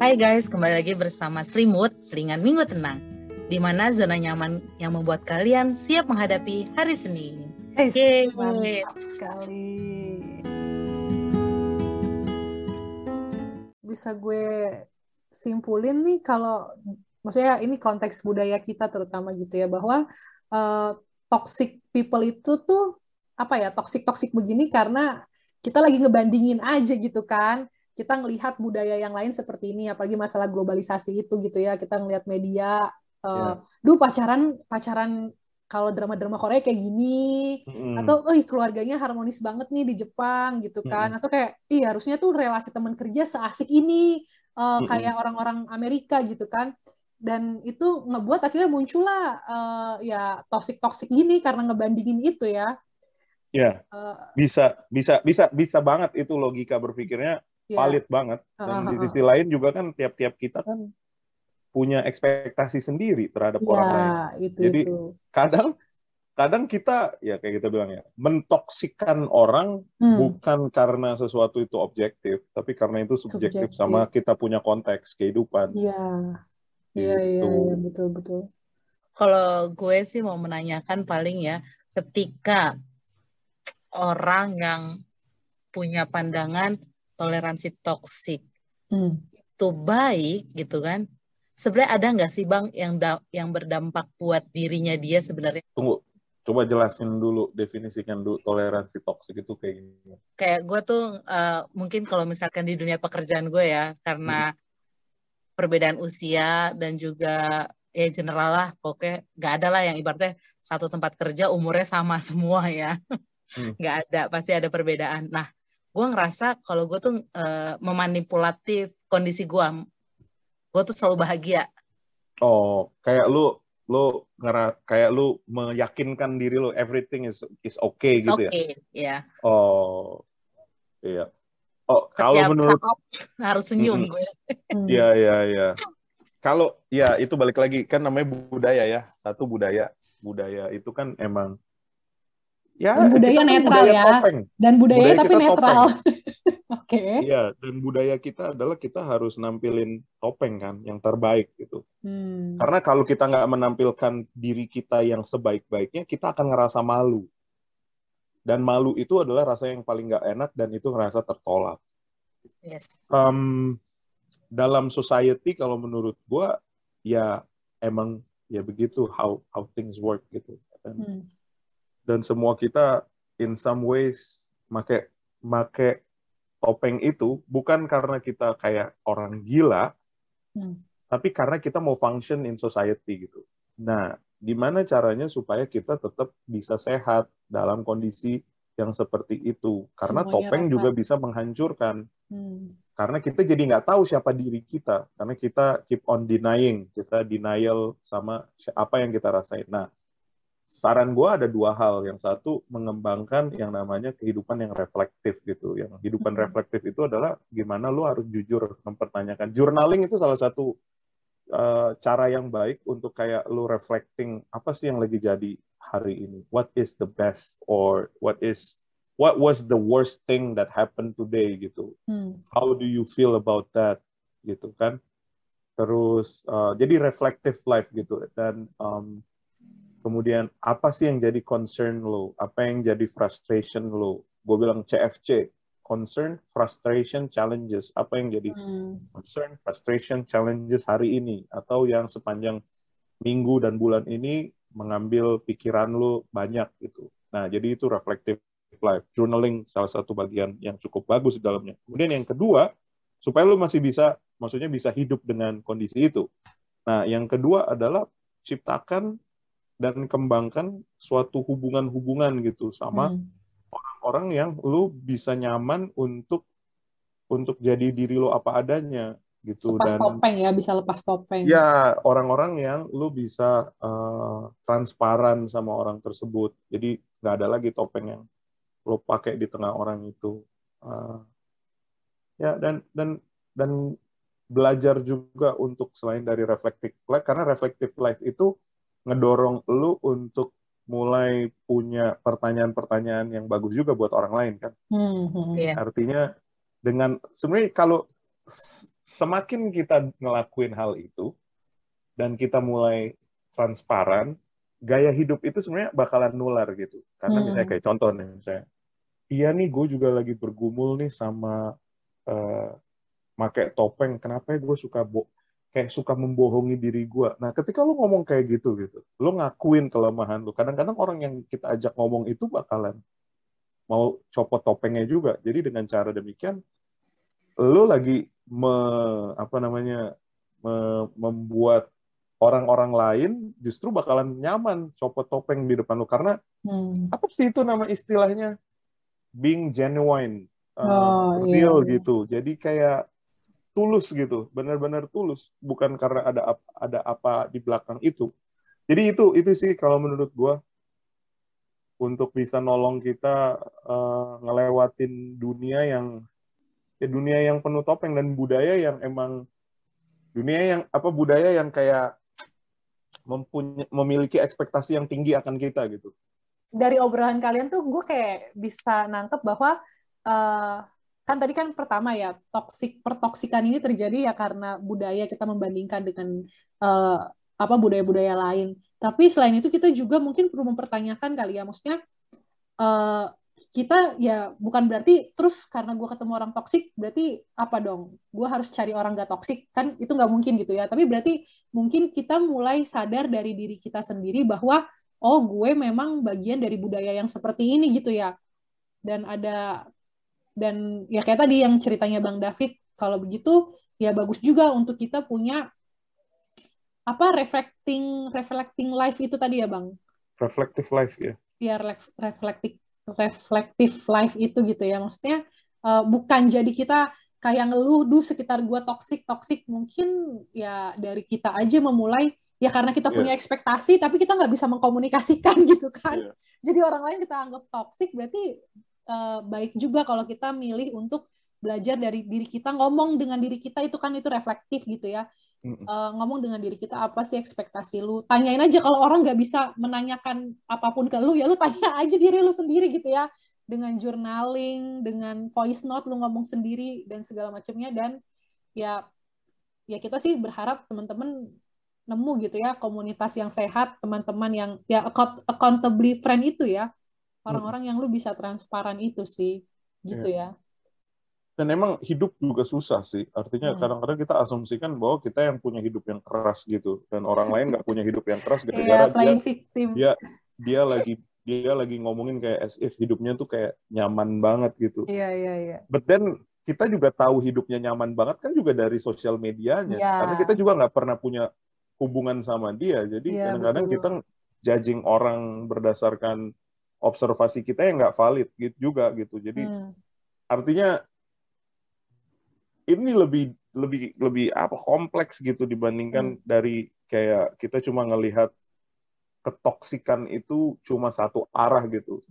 Hai guys, kembali lagi bersama Srimut, Selingan Minggu Tenang, di mana zona nyaman yang membuat kalian siap menghadapi hari Senin. Yeay, mantap sekali. Bisa gue simpulin nih kalau, maksudnya ini konteks budaya kita terutama gitu ya, bahwa toxic people itu tuh, apa ya, toxic begini karena kita lagi ngebandingin aja gitu kan. Kita ngelihat budaya yang lain seperti ini, apalagi masalah globalisasi itu gitu ya, kita ngelihat media, duh pacaran kalau drama-drama Korea kayak gini, atau keluarganya harmonis banget nih di Jepang gitu kan, atau kayak, harusnya tuh relasi teman kerja seasik ini, kayak orang-orang Amerika gitu kan, dan itu ngebuat akhirnya muncullah ya toksik-toksik gini karena ngebandingin itu ya. Ya, bisa banget itu logika berpikirnya. Valid banget, dan di sisi lain juga kan tiap-tiap kita kan punya ekspektasi sendiri terhadap orang lain. Jadi kadang kita ya kayak kita bilang ya, mentoksikan orang bukan karena sesuatu itu objektif, tapi karena itu subjektif sama kita punya konteks kehidupan. Iya, betul. Kalau gue sih mau menanyakan paling ya, ketika orang yang punya pandangan toleransi toksik itu baik gitu kan, sebenarnya ada nggak sih Bang yang berdampak buat dirinya dia sebenarnya? Tunggu, coba jelasin dulu, definisikan dulu toleransi toksik itu kayak gimana. Kayak gue tuh mungkin kalau misalkan di dunia pekerjaan gue ya, karena perbedaan usia dan juga ya general lah, pokoknya nggak ada lah yang ibaratnya satu tempat kerja umurnya sama semua ya, nggak ada, pasti ada perbedaan. Nah, gue ngerasa kalau gue tuh memanipulatif kondisi gue tuh selalu bahagia. Oh, kayak lu meyakinkan diri lu everything is okay gitu ya? Iya. Oh, iya. Oh, kalau menurut harus senyum gue. Iya. Kalau ya itu balik lagi kan namanya budaya ya, satu budaya itu kan emang. Ya, dan budaya netral budaya ya, topeng. Dan budaya tapi netral. Oke. Iya, dan budaya kita adalah kita harus nampilin topeng kan, yang terbaik gitu. Karena kalau kita nggak menampilkan diri kita yang sebaik-baiknya, kita akan ngerasa malu. Dan malu itu adalah rasa yang paling nggak enak dan itu ngerasa tertolak. Yes. Dalam society kalau menurut gue, ya emang ya begitu how things work gitu. Dan semua kita in some ways make topeng itu bukan karena kita kayak orang gila, tapi karena kita mau function in society gitu. Nah, gimana caranya supaya kita tetap bisa sehat dalam kondisi yang seperti itu? Karena semuanya topeng rata juga bisa menghancurkan. Karena kita jadi nggak tahu siapa diri kita, karena kita keep on denying, kita denial sama apa yang kita rasain. Nah, saran gue ada dua hal. Yang satu, mengembangkan yang namanya kehidupan yang reflektif gitu. Yang kehidupan reflektif itu adalah gimana lo harus jujur mempertanyakan. Journaling itu salah satu cara yang baik untuk kayak lo reflecting apa sih yang lagi jadi hari ini. What is the best or what was the worst thing that happened today gitu. How do you feel about that gitu kan. Terus jadi reflective life gitu. Dan kemudian apa sih yang jadi concern lo? Apa yang jadi frustration lo? Gue bilang CFC, concern, frustration, challenges. Apa yang jadi concern, frustration, challenges hari ini? Atau yang sepanjang minggu dan bulan ini mengambil pikiran lo banyak gitu. Nah, jadi itu reflective life. Journaling salah satu bagian yang cukup bagus di dalamnya. Kemudian yang kedua, supaya lo masih bisa, maksudnya bisa hidup dengan kondisi itu. Nah, yang kedua adalah ciptakan dan kembangkan suatu hubungan-hubungan gitu sama orang-orang yang lu bisa nyaman untuk jadi diri lu apa adanya gitu. Lepas topeng ya, bisa lepas topeng. Ya, orang-orang yang lu bisa transparan sama orang tersebut. Jadi nggak ada lagi topeng yang lu pakai di tengah orang itu. Ya, dan belajar juga untuk selain dari reflective life, karena reflective life itu ngedorong lu untuk mulai punya pertanyaan-pertanyaan yang bagus juga buat orang lain kan. Artinya dengan sebenarnya kalau semakin kita ngelakuin hal itu, dan kita mulai transparan, gaya hidup itu sebenarnya bakalan nular gitu. Karena misalnya kayak contoh nih, misalnya, iya nih gue juga lagi bergumul nih sama pakai topeng, kenapa ya gue suka suka membohongi diri gue. Nah, ketika lo ngomong kayak gitu, lo ngakuin kelemahan lo. Kadang-kadang orang yang kita ajak ngomong itu bakalan mau copot topengnya juga. Jadi dengan cara demikian, lo lagi membuat orang-orang lain justru bakalan nyaman copot topeng di depan lo. Karena apa sih itu nama istilahnya? Being genuine, real gitu. Jadi kayak tulus gitu, benar-benar tulus, bukan karena ada apa di belakang itu. Jadi itu sih kalau menurut gue untuk bisa nolong kita ngelewatin dunia yang penuh topeng dan budaya yang kayak memiliki ekspektasi yang tinggi akan kita gitu. Dari obrolan kalian tuh gue kayak bisa nangkep bahwa kan tadi kan pertama ya, pertoksikan ini terjadi ya karena budaya kita membandingkan dengan budaya-budaya lain. Tapi selain itu kita juga mungkin perlu mempertanyakan kali ya, maksudnya kita ya bukan berarti terus karena gue ketemu orang toksik berarti apa dong, gue harus cari orang gak toksik, kan itu gak mungkin gitu ya. Tapi berarti mungkin kita mulai sadar dari diri kita sendiri bahwa oh gue memang bagian dari budaya yang seperti ini gitu ya. Dan ya kayak tadi yang ceritanya Bang David, kalau begitu ya bagus juga untuk kita punya reflecting life itu tadi ya Bang. Reflective life ya. Ya reflective life itu gitu ya. Maksudnya bukan jadi kita kayak ngeluh, duh sekitar gue toksik, mungkin ya dari kita aja memulai. Ya karena kita punya ekspektasi, tapi kita nggak bisa mengkomunikasikan gitu kan. Yeah. Jadi orang lain kita anggap toksik, berarti baik juga kalau kita milih untuk belajar dari diri kita, ngomong dengan diri kita, itu kan itu reflektif gitu ya. Ngomong dengan diri kita, apa sih ekspektasi lu? Tanyain aja, kalau orang nggak bisa menanyakan apapun ke lu, ya lu tanya aja diri lu sendiri gitu ya. Dengan journaling, dengan voice note, lu ngomong sendiri, dan segala macamnya. Dan ya kita sih berharap teman-teman nemu gitu ya komunitas yang sehat, teman-teman yang ya accountable friend itu ya, orang-orang yang lu bisa transparan itu sih gitu ya. Dan emang hidup juga susah sih, artinya kadang-kadang kita asumsikan bahwa kita yang punya hidup yang keras gitu dan orang lain nggak punya hidup yang keras gara-gara dia lagi ngomongin kayak as if hidupnya tuh kayak nyaman banget gitu. Iya. But then kita juga tahu hidupnya nyaman banget kan juga dari sosial medianya, karena kita juga nggak pernah punya hubungan sama dia, jadi kadang-kadang kita judging orang berdasarkan observasi kita yang nggak valid gitu juga gitu. Jadi artinya ini lebih kompleks gitu dibandingkan dari kayak kita cuma ngelihat ketoksikan itu cuma satu arah gitu.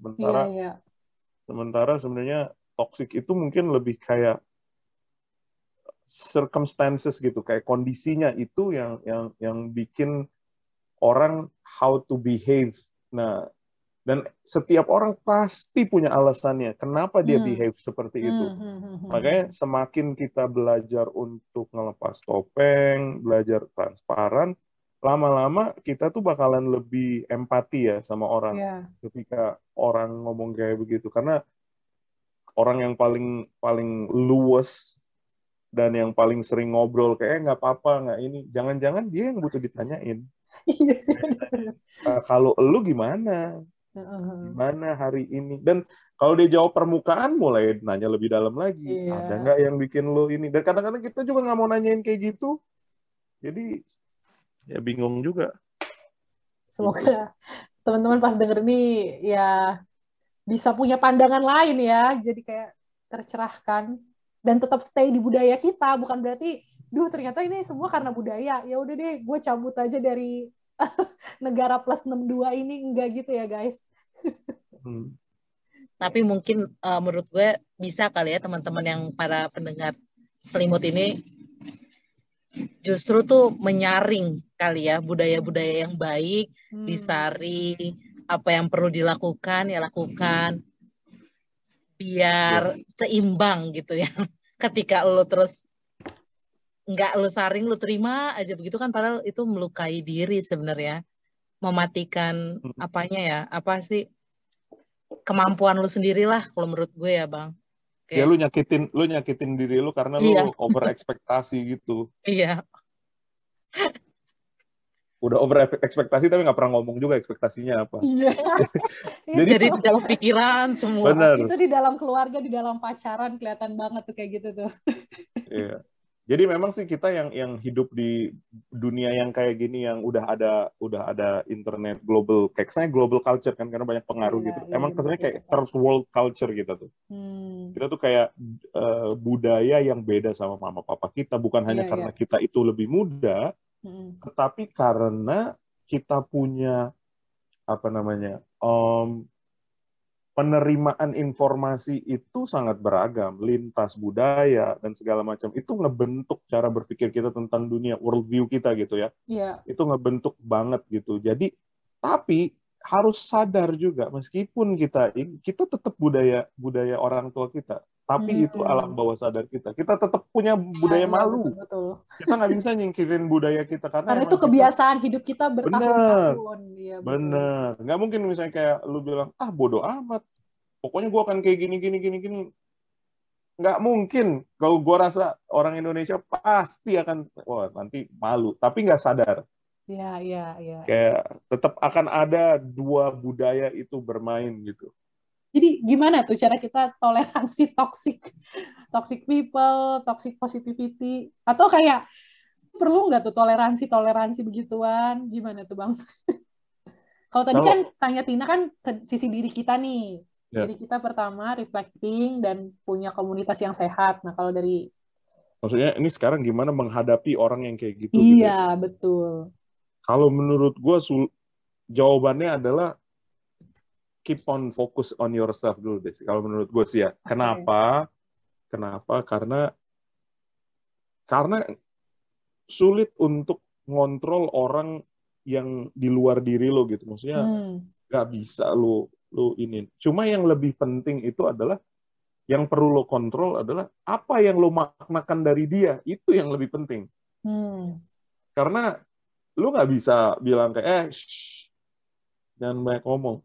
Sementara sebenarnya toksik itu mungkin lebih kayak circumstances gitu, kayak kondisinya itu yang bikin orang how to behave. Nah, dan setiap orang pasti punya alasannya kenapa dia behave seperti itu. Makanya semakin kita belajar untuk ngelepas topeng, belajar transparan, lama-lama kita tuh bakalan lebih empati ya sama orang ketika orang ngomong kayak begitu. Karena orang yang paling luwes dan yang paling sering ngobrol kayak nggak apa-apa, nggak ini, jangan-jangan dia yang butuh ditanyain. Iya sih. Kalau lu gimana? Gimana hari ini? Dan kalau dia jawab permukaan, mulai nanya lebih dalam lagi. Ada nggak yang bikin lu ini? Dan kadang-kadang kita juga nggak mau nanyain kayak gitu. Jadi ya bingung juga. Semoga teman-teman pas denger ini ya bisa punya pandangan lain ya. Jadi kayak tercerahkan. Dan tetap stay di budaya kita, bukan berarti, duh ternyata ini semua karena budaya, ya udah deh gue cabut aja dari negara plus 62 ini, enggak gitu ya guys. Tapi mungkin menurut gue bisa kali ya teman-teman yang para pendengar Selimut ini justru tuh menyaring kali ya budaya-budaya yang baik, disaring, apa yang perlu dilakukan ya lakukan. Biar seimbang gitu ya. Ketika lo terus nggak lu saring, lu terima aja begitu kan, padahal itu melukai diri sebenarnya, mematikan apanya ya, apa sih, kemampuan lu sendirilah kalau menurut gue ya Bang. Okay. Ya lu nyakitin diri lu karena lu over ekspektasi gitu. Iya. Udah over ekspektasi tapi nggak pernah ngomong juga ekspektasinya apa. Iya. Jadi di dalam pikiran semua. Bener. Itu di dalam keluarga, di dalam pacaran kelihatan banget tuh kayak gitu tuh. Iya. Jadi memang sih kita yang hidup di dunia yang kayak gini, yang udah ada internet global, kayak kesannya global culture kan, karena banyak pengaruh ya, gitu. Ya, emang kesannya ya, kayak third world culture kita tuh. Kita tuh kayak budaya yang beda sama mama papa kita, bukan hanya karena kita itu lebih muda, tetapi karena kita punya apa namanya penerimaan informasi itu sangat beragam, lintas budaya dan segala macam. Itu ngebentuk cara berpikir kita tentang dunia, worldview kita gitu ya. Yeah. Itu ngebentuk banget gitu. Jadi, tapi harus sadar juga, meskipun kita tetap budaya orang tua kita, tapi itu alam bawah sadar kita. Kita tetap punya budaya malu. Betul. Kita nggak bisa nyingkirin budaya kita karena itu kebiasaan hidup kita bertahun-tahun. Ya, bener. Nggak mungkin misalnya kayak lu bilang, ah bodoh amat, pokoknya gue akan kayak gini. Nggak mungkin. Kalau gue rasa orang Indonesia pasti akan, wah nanti malu. Tapi nggak sadar. Iya. Kayak tetap akan ada dua budaya itu bermain gitu. Jadi gimana tuh cara kita toleransi toxic people, toxic positivity, atau kayak perlu nggak tuh toleransi begituan? Gimana tuh Bang? Kalau tadi kan tanya Tina kan ke sisi diri kita nih. Yeah. Diri kita pertama reflecting dan punya komunitas yang sehat. Nah kalau dari maksudnya ini sekarang gimana menghadapi orang yang kayak gitu? Iya gitu. Betul. Kalau menurut gue jawabannya adalah keep on focus on yourself dulu deh. Kalau menurut gue sih ya. Kenapa? Okay. Kenapa? Karena sulit untuk ngontrol orang yang di luar diri lo gitu. Maksudnya nggak bisa lo ini. Cuma yang lebih penting itu adalah yang perlu lo kontrol adalah apa yang lo maknakan dari dia. Itu yang lebih penting. Karena lu nggak bisa bilang kayak jangan banyak ngomong.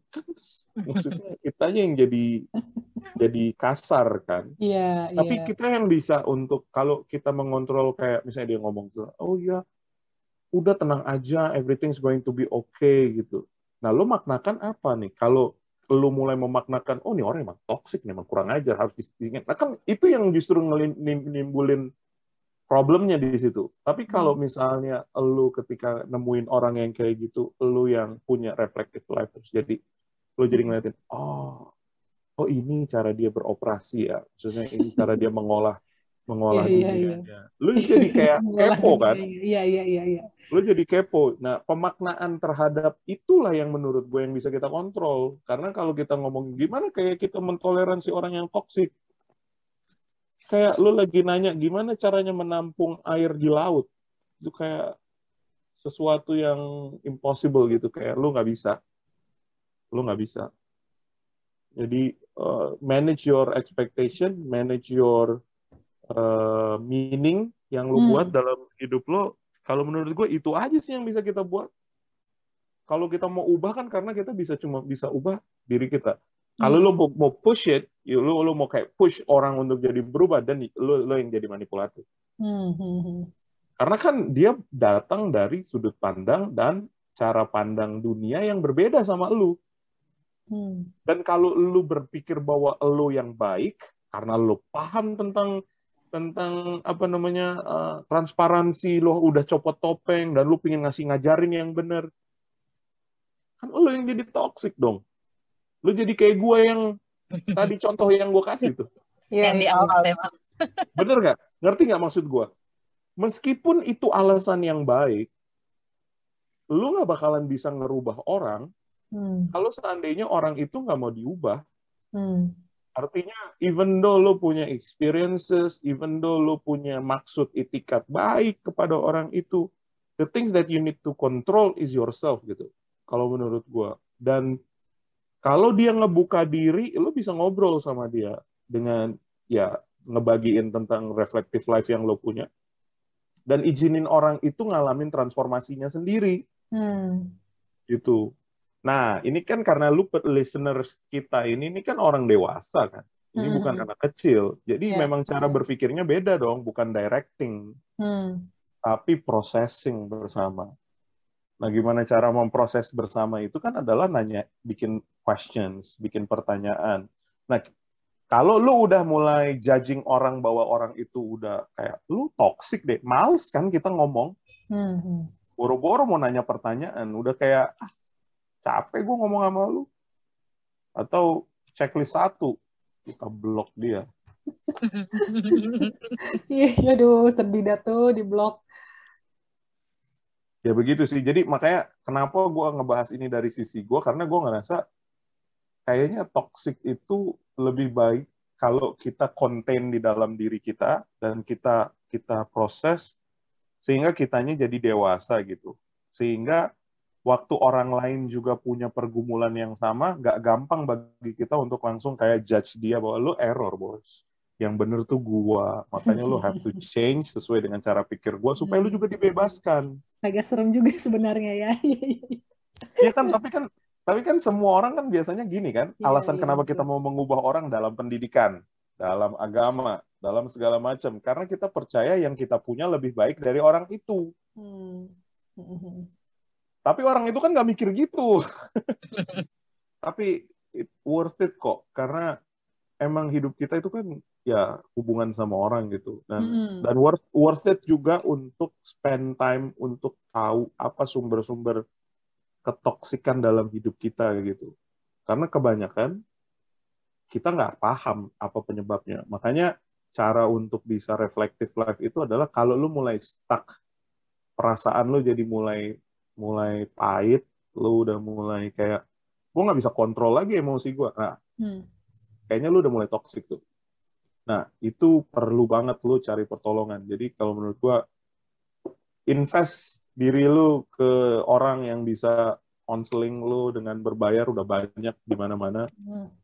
Maksudnya kitanya yang jadi kasar kan. Yeah, tapi kita yang bisa untuk kalau kita mengontrol kayak misalnya dia ngomong tuh, oh ya, udah tenang aja, everything's going to be okay gitu. Nah, lu maknakan apa nih? Kalau lu mulai memaknakan, oh nih orang emang toksik, emang kurang ajar, harus diingat. Nah kan itu yang justru nimbulin problemnya di situ. Tapi kalau misalnya lu ketika nemuin orang yang kayak gitu, lu yang punya reflective life, terus jadi lu jadi ngeliatin, oh ini cara dia beroperasi ya, maksudnya ini cara dia mengolah dirinya. Lu jadi kayak kepo kan? Iya. Lu jadi kepo. Nah, pemaknaan terhadap itulah yang menurut gue yang bisa kita kontrol. Karena kalau kita ngomong gimana kayak kita mentoleransi orang yang toksik, kayak lu lagi nanya gimana caranya menampung air di laut, itu kayak sesuatu yang impossible gitu, kayak lu nggak bisa. Jadi manage your expectation, manage your meaning yang lu buat dalam hidup lo. Kalau menurut gue itu aja sih yang bisa kita buat. Kalau kita mau ubah kan karena kita cuma bisa ubah diri kita. Kalau lo mau push it, lo mau kayak push orang untuk jadi berubah, dan lo yang jadi manipulatif. Karena kan dia datang dari sudut pandang dan cara pandang dunia yang berbeda sama lo. Dan kalau lo berpikir bahwa lo yang baik, karena lo paham tentang apa namanya transparansi, lo udah copot topeng dan lo pengen ngajarin yang benar, kan lo yang jadi toksik dong. Lu jadi kayak gue yang tadi contoh yang gue kasih tuh. Yang di awal memang. Bener nggak? Ngerti nggak maksud gue? Meskipun itu alasan yang baik, lu nggak bakalan bisa ngerubah orang kalau seandainya orang itu nggak mau diubah. Artinya, even though lu punya experiences, even though lu punya maksud itikat baik kepada orang itu, the things that you need to control is yourself gitu. Kalau menurut gue. Dan kalau dia ngebuka diri, lo bisa ngobrol sama dia dengan ya ngebagiin tentang reflective life yang lo punya. dan izinin orang itu ngalamin transformasinya sendiri. Gitu. Nah, ini kan karena lu listeners kita ini kan orang dewasa kan. Ini bukan anak kecil. Jadi memang cara berpikirnya beda dong, bukan directing. Tapi processing bersama. Nah, gimana cara memproses bersama itu kan adalah nanya, bikin questions, bikin pertanyaan. Nah, kalau lu udah mulai judging orang bahwa orang itu udah kayak, lu toxic deh, males kan kita ngomong. Boro-boro mau nanya pertanyaan, udah kayak, ah, capek gue ngomong sama lu. Atau checklist 1, kita blok dia. Aduh, sedih dah tuh di blok. Ya begitu sih, jadi makanya kenapa gue ngebahas ini dari sisi gue, karena gue ngerasa kayaknya toxic itu lebih baik kalau kita contain di dalam diri kita dan kita proses sehingga kitanya jadi dewasa gitu. Sehingga waktu orang lain juga punya pergumulan yang sama, nggak gampang bagi kita untuk langsung kayak judge dia bahwa lu error, bos. Yang bener tuh gua. Makanya lu have to change sesuai dengan cara pikir gua supaya lu juga dibebaskan. Agak serem juga sebenarnya ya. Iya kan, tapi kan semua orang kan biasanya gini kan, alasan kenapa kita mau mengubah orang dalam pendidikan, dalam agama, dalam segala macam, karena kita percaya yang kita punya lebih baik dari orang itu. Tapi orang itu kan nggak mikir gitu. Tapi worth it kok, karena emang hidup kita itu kan ya hubungan sama orang gitu, dan worth it juga untuk spend time untuk tahu apa sumber-sumber ketoksikan dalam hidup kita gitu. Karena kebanyakan kita nggak paham apa penyebabnya. Makanya cara untuk bisa reflective life itu adalah kalau lu mulai stuck, perasaan lu jadi mulai pahit, lu udah mulai kayak, gue nggak bisa kontrol lagi emosi gue. Nah, kayaknya lu udah mulai toxic tuh. Nah, itu perlu banget lu cari pertolongan. Jadi kalau menurut gue, invest diri lu ke orang yang bisa counseling lu dengan berbayar, udah banyak di mana-mana.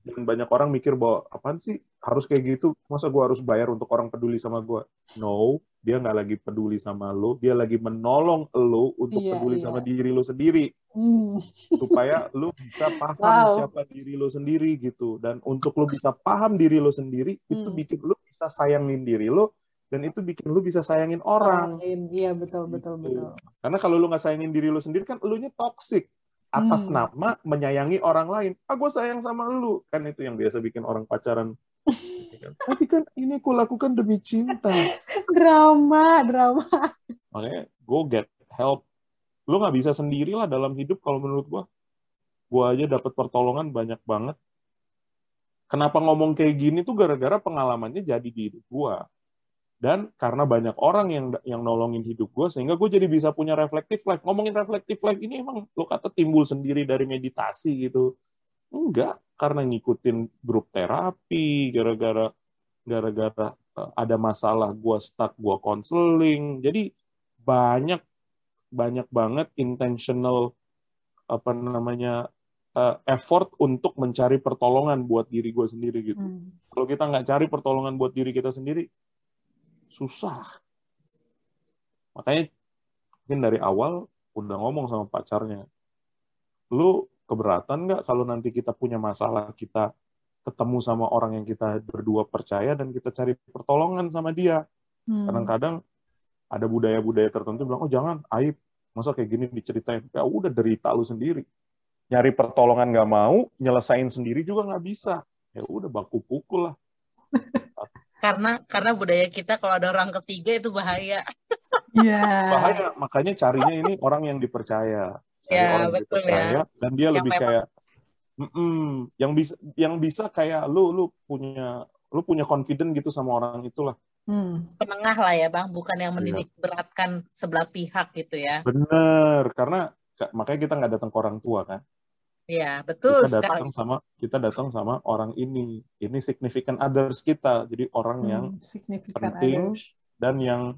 Dan banyak orang mikir bahwa apaan sih harus kayak gitu? Masa gue harus bayar untuk orang peduli sama gue? No, dia nggak lagi peduli sama lu, dia lagi menolong lu untuk peduli sama diri lu sendiri. Supaya lu bisa paham siapa diri lu sendiri gitu. Dan untuk lu bisa paham diri lu sendiri, itu bikin lu bisa sayangin diri lu. Dan itu bikin lu bisa sayangin orang. Iya, betul. Karena kalau lu nggak sayangin diri lu sendiri, kan elunya toksik. Atas nama menyayangi orang lain. Ah, gue sayang sama lu. Kan itu yang biasa bikin orang pacaran. Tapi kan ini aku lakukan demi cinta. Drama. Makanya, go get help. Lu nggak bisa sendirilah dalam hidup kalau menurut gue. Gue aja dapat pertolongan banyak banget. Kenapa ngomong kayak gini tuh gara-gara pengalamannya jadi di hidup gue. Dan karena banyak orang yang nolongin hidup gue, sehingga gue jadi bisa punya reflective life. Ngomongin reflective life ini emang lo kata timbul sendiri dari meditasi gitu? Enggak, karena ngikutin grup terapi, gara-gara ada masalah gue stuck, gue counseling. Jadi banyak banget intentional effort untuk mencari pertolongan buat diri gue sendiri gitu. Kalau kita nggak cari pertolongan buat diri kita sendiri, susah. Makanya mungkin dari awal udah ngomong sama pacarnya, lu keberatan nggak kalau nanti kita punya masalah, kita ketemu sama orang yang kita berdua percaya dan kita cari pertolongan sama dia. Kadang-kadang ada budaya-budaya tertentu bilang, oh jangan, aib, masa kayak gini diceritain, ya udah derita lu sendiri. Nyari pertolongan nggak mau, nyelesain sendiri juga nggak bisa, ya udah baku pukul lah. Karena budaya kita kalau ada orang ketiga itu bahaya. Iya. Yeah. Bahaya, makanya carinya ini orang yang dipercaya. Iya, betul dipercaya, ya. Dan dia yang lebih memang kayak yang bisa kayak lu punya confident gitu sama orang itulah. Penengah lah ya, Bang, bukan yang mendidik beratkan sebelah pihak gitu ya. Bener, karena makanya kita nggak datang ke orang tua kan. Iya, betul. Kita datang sama orang ini. Ini significant others kita. Jadi orang yang penting others, dan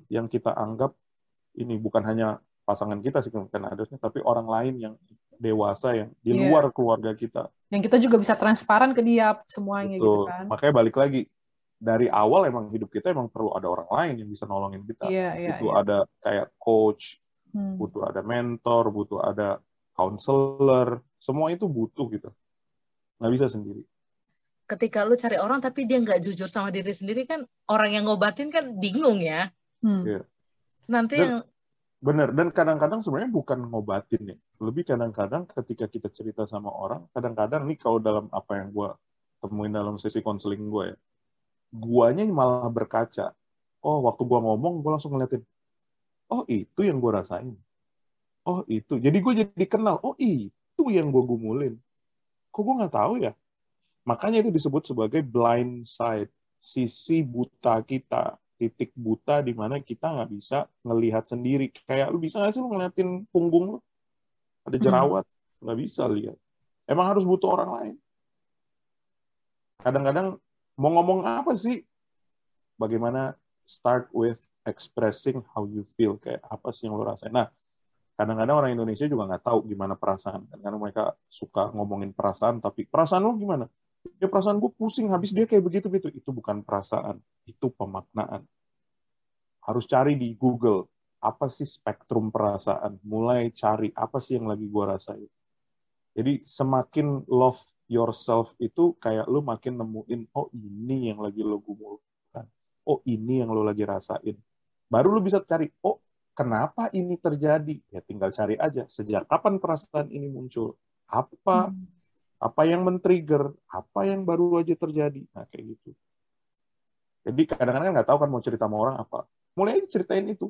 yang kita anggap ini bukan hanya pasangan kita significant othersnya, tapi orang lain yang dewasa yang di luar keluarga kita. Yang kita juga bisa transparan ke dia semuanya. Betul. Gitu kan. Makanya balik lagi. dari awal emang hidup kita emang perlu ada orang lain yang bisa nolongin kita. Butuh ada kayak coach, butuh ada mentor, butuh ada counselor, semua itu butuh gitu. Nggak bisa sendiri. Ketika lu cari orang tapi dia nggak jujur sama diri sendiri kan, orang yang ngobatin kan bingung ya. Nanti dan, bener, dan kadang-kadang sebenarnya bukan ngobatin ya. Lebih kadang-kadang ketika kita cerita sama orang, kadang-kadang nih kalau dalam apa yang gue temuin dalam sesi konseling gue ya, guanya malah berkaca. Oh, waktu gua ngomong, gua langsung ngeliatin. Oh, itu yang gua rasain. Oh, itu. Jadi gua jadi kenal. Oh, itu yang gua gumulin. Kok gua nggak tahu ya? Makanya itu disebut sebagai blind side. Sisi buta kita. Titik buta di mana kita nggak bisa ngelihat sendiri. Kayak, lu bisa nggak sih lu ngeliatin punggung lu? Ada jerawat. Nggak bisa lihat. Emang harus butuh orang lain. Kadang-kadang mau ngomong apa sih? Bagaimana start with expressing how you feel. Kayak apa sih yang lo rasain. Nah, kadang-kadang orang Indonesia juga nggak tahu gimana perasaan. Karena mereka suka ngomongin perasaan, tapi perasaan lo gimana? Ya perasaan gue pusing, habis dia kayak begitu-begitu. Itu bukan perasaan, itu pemaknaan. Harus cari di Google, apa sih spektrum perasaan? Mulai cari, apa sih yang lagi gue rasain? Jadi semakin love yourself itu kayak lu makin nemuin, oh ini yang lagi lo gumulkan, oh ini yang lo lagi rasain. Baru lu bisa cari, oh kenapa ini terjadi? Ya tinggal cari aja, sejak kapan perasaan ini muncul? Apa yang men-trigger? Apa yang baru aja terjadi? Nah kayak gitu. Jadi kadang-kadang nggak tahu kan mau cerita sama orang apa. Mulai aja ceritain itu.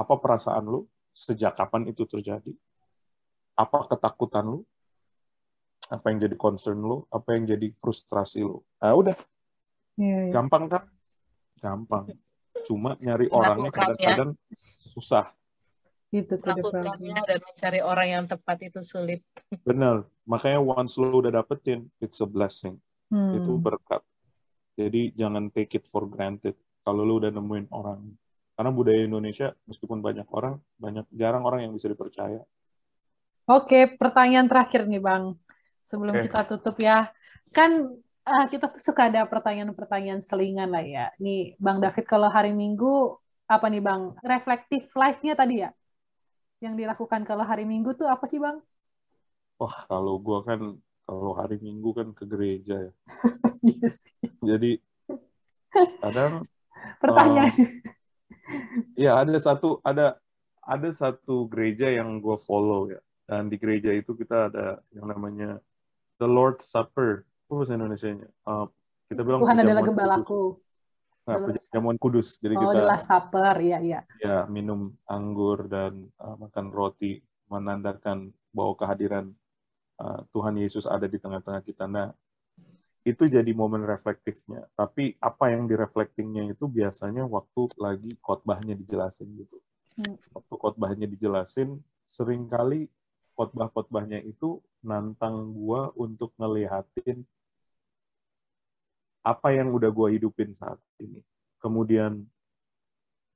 Apa perasaan lu? Sejak kapan itu terjadi? Apa ketakutan lu? Apa yang jadi concern lo, apa yang jadi frustrasi lo. Ah udah. Gampang kan? Gampang. Cuma nyari orangnya kadang-kadang susah. Gitu takutnya dan mencari orang yang tepat itu sulit. Benar. Makanya once lo udah dapetin, it's a blessing. Itu berkat. Jadi jangan take it for granted kalau lo udah nemuin orang. Karena budaya Indonesia meskipun banyak orang, jarang orang yang bisa dipercaya. Oke, pertanyaan terakhir nih, Bang. Sebelum kita tutup ya, kan kita suka ada pertanyaan-pertanyaan selingan lah ya. Nih Bang David, kalau hari Minggu, apa nih Bang? Reflective life-nya tadi ya? Yang dilakukan kalau hari Minggu tuh apa sih Bang? Wah, kalau gue kan, kalau hari Minggu kan ke gereja ya. Jadi, kadang... Pertanyaan. Ya, ada satu gereja yang gue follow ya. Dan di gereja itu kita ada yang namanya The Lord's Supper. Apa bahasa Indonesianya? Kita bilang Tuhan adalah gembalaku. Nah, perjamuan kudus. Jadi kita adalah supper, iya. Ya, minum anggur dan makan roti menandakan bahwa kehadiran Tuhan Yesus ada di tengah-tengah kita. Nah, itu jadi momen reflektifnya. Tapi apa yang direflektingnya itu biasanya waktu lagi khotbahnya dijelasin gitu. Waktu khotbahnya dijelasin, seringkali khotbah-khotbahnya itu nantang gua untuk ngelihatin apa yang udah gua hidupin saat ini. Kemudian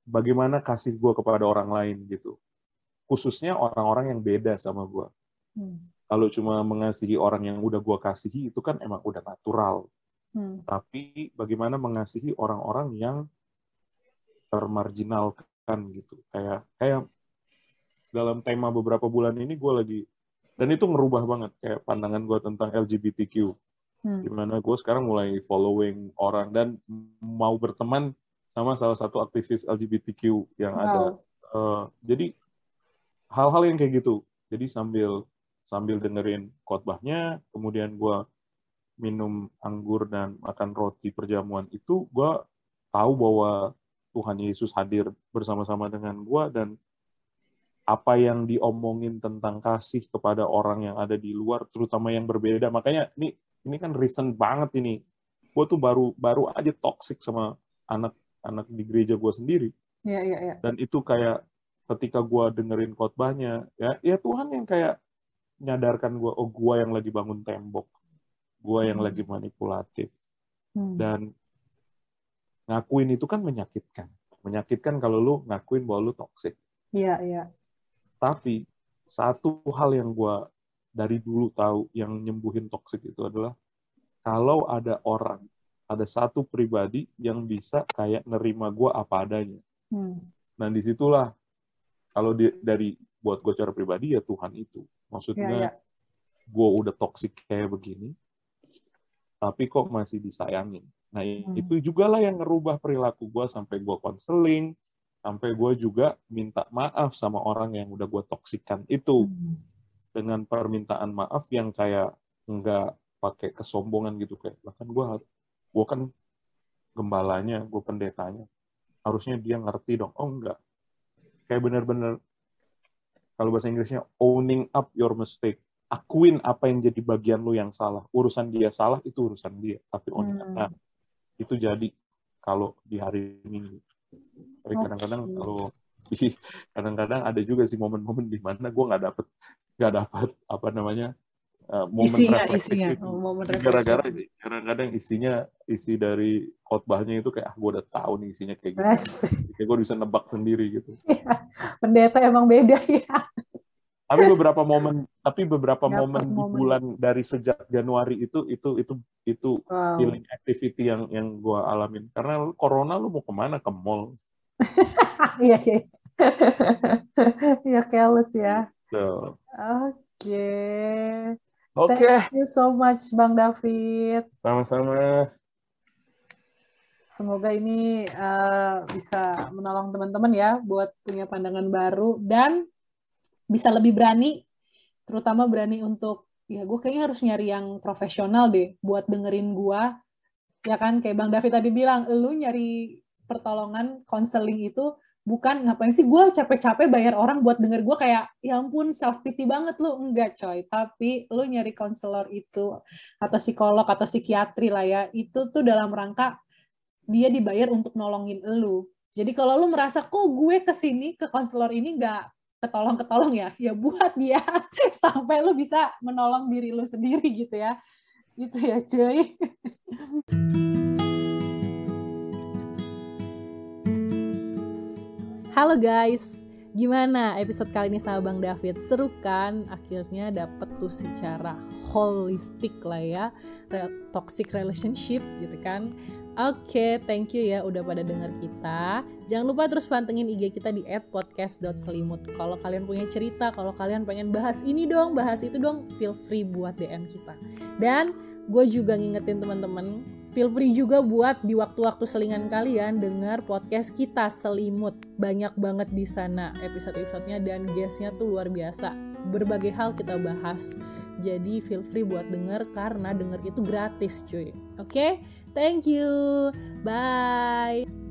bagaimana kasih gua kepada orang lain gitu. Khususnya orang-orang yang beda sama gua. Kalau cuma mengasihi orang yang udah gua kasihi itu kan emang udah natural. Tapi bagaimana mengasihi orang-orang yang termarginalkan gitu. Kayak dalam tema beberapa bulan ini gue lagi, dan itu ngerubah banget kayak pandangan gue tentang LGBTQ. Dimana gue sekarang mulai following orang dan mau berteman sama salah satu aktivis LGBTQ yang ada. Jadi hal-hal yang kayak gitu. Jadi sambil dengerin khotbahnya, kemudian gue minum anggur dan makan roti perjamuan itu, gue tahu bahwa Tuhan Yesus hadir bersama-sama dengan gue dan apa yang diomongin tentang kasih kepada orang yang ada di luar, terutama yang berbeda. Makanya ini kan recent banget ini. Gue tuh baru aja toxic sama anak-anak di gereja gue sendiri. Iya. Dan itu kayak ketika gue dengerin khotbahnya, ya Tuhan yang kayak nyadarkan gue, oh gue yang lagi bangun tembok, gue yang lagi manipulatif. Dan ngakuin itu kan menyakitkan. Menyakitkan kalau lu ngakuin bahwa lu toxic. Iya. Tapi satu hal yang gue dari dulu tahu yang nyembuhin toksik itu adalah kalau ada orang ada satu pribadi yang bisa kayak nerima gue apa adanya. Nah disitulah kalau dari buat gue secara pribadi ya Tuhan itu. Maksudnya gue udah toksik kayak begini, tapi kok masih disayangin. Nah itu juga lah yang ngerubah perilaku gue sampai gue konseling, sampai gue juga minta maaf sama orang yang udah gue toksikan itu. Dengan permintaan maaf yang kayak nggak pakai kesombongan gitu. Kayak bahkan gue kan gembalanya, gue pendetanya. Harusnya dia ngerti dong. Oh enggak. Kayak bener-bener, kalau bahasa Inggrisnya owning up your mistake. Akuin apa yang jadi bagian lu yang salah. Urusan dia salah, itu urusan dia. Tapi owning up. Itu jadi kalau di hari Minggu. Tapi kadang-kadang kalau kadang-kadang ada juga sih momen-momen di mana gue nggak dapet apa namanya momen refleksi gara-gara kadang-kadang isi dari khotbahnya itu kayak gue udah tahu nih isinya kayak gitu. Kayak gue bisa nebak sendiri gitu. Ya, pendeta emang beda ya. Tapi beberapa momen di bulan dari sejak Januari itu healing activity yang gue alamin. Karena corona lu mau kemana? Ke mall. Iya sih. Ya careless ya. So. Oke. Thank you so much Bang David. Sama-sama. Semoga ini bisa menolong teman-teman ya buat punya pandangan baru dan bisa lebih berani, terutama berani untuk, ya gue kayaknya harus nyari yang profesional deh, buat dengerin gue, ya kan, kayak Bang David tadi bilang, lu nyari pertolongan, counseling itu, bukan, ngapain sih gue capek-capek bayar orang buat denger gue kayak, ya ampun, self-pity banget lu, enggak coy, tapi lu nyari counselor itu, atau psikolog, atau psikiatri lah ya, itu tuh dalam rangka, dia dibayar untuk nolongin lu, jadi kalau lu merasa, kok gue kesini, ke counselor ini, enggak, ketolong-ketolong ya buat dia sampai lu bisa menolong diri lu sendiri gitu ya cuy. Halo guys, gimana episode kali ini sama Bang David? Seru kan? Akhirnya dapet tuh secara holistik lah ya, toxic relationship gitu kan. Oke, thank you ya udah pada denger kita. Jangan lupa terus pantengin IG kita di @podcast.selimut. Kalau kalian punya cerita, kalau kalian pengen bahas ini dong, bahas itu dong, feel free buat DM kita. Dan gue juga ngingetin teman-teman, feel free juga buat di waktu-waktu selingan kalian dengar podcast kita Selimut. Banyak banget di sana episode-episodenya dan guest-nya tuh luar biasa. Berbagai hal kita bahas. Jadi feel free buat denger karena denger itu gratis cuy. Oke? Thank you. Bye.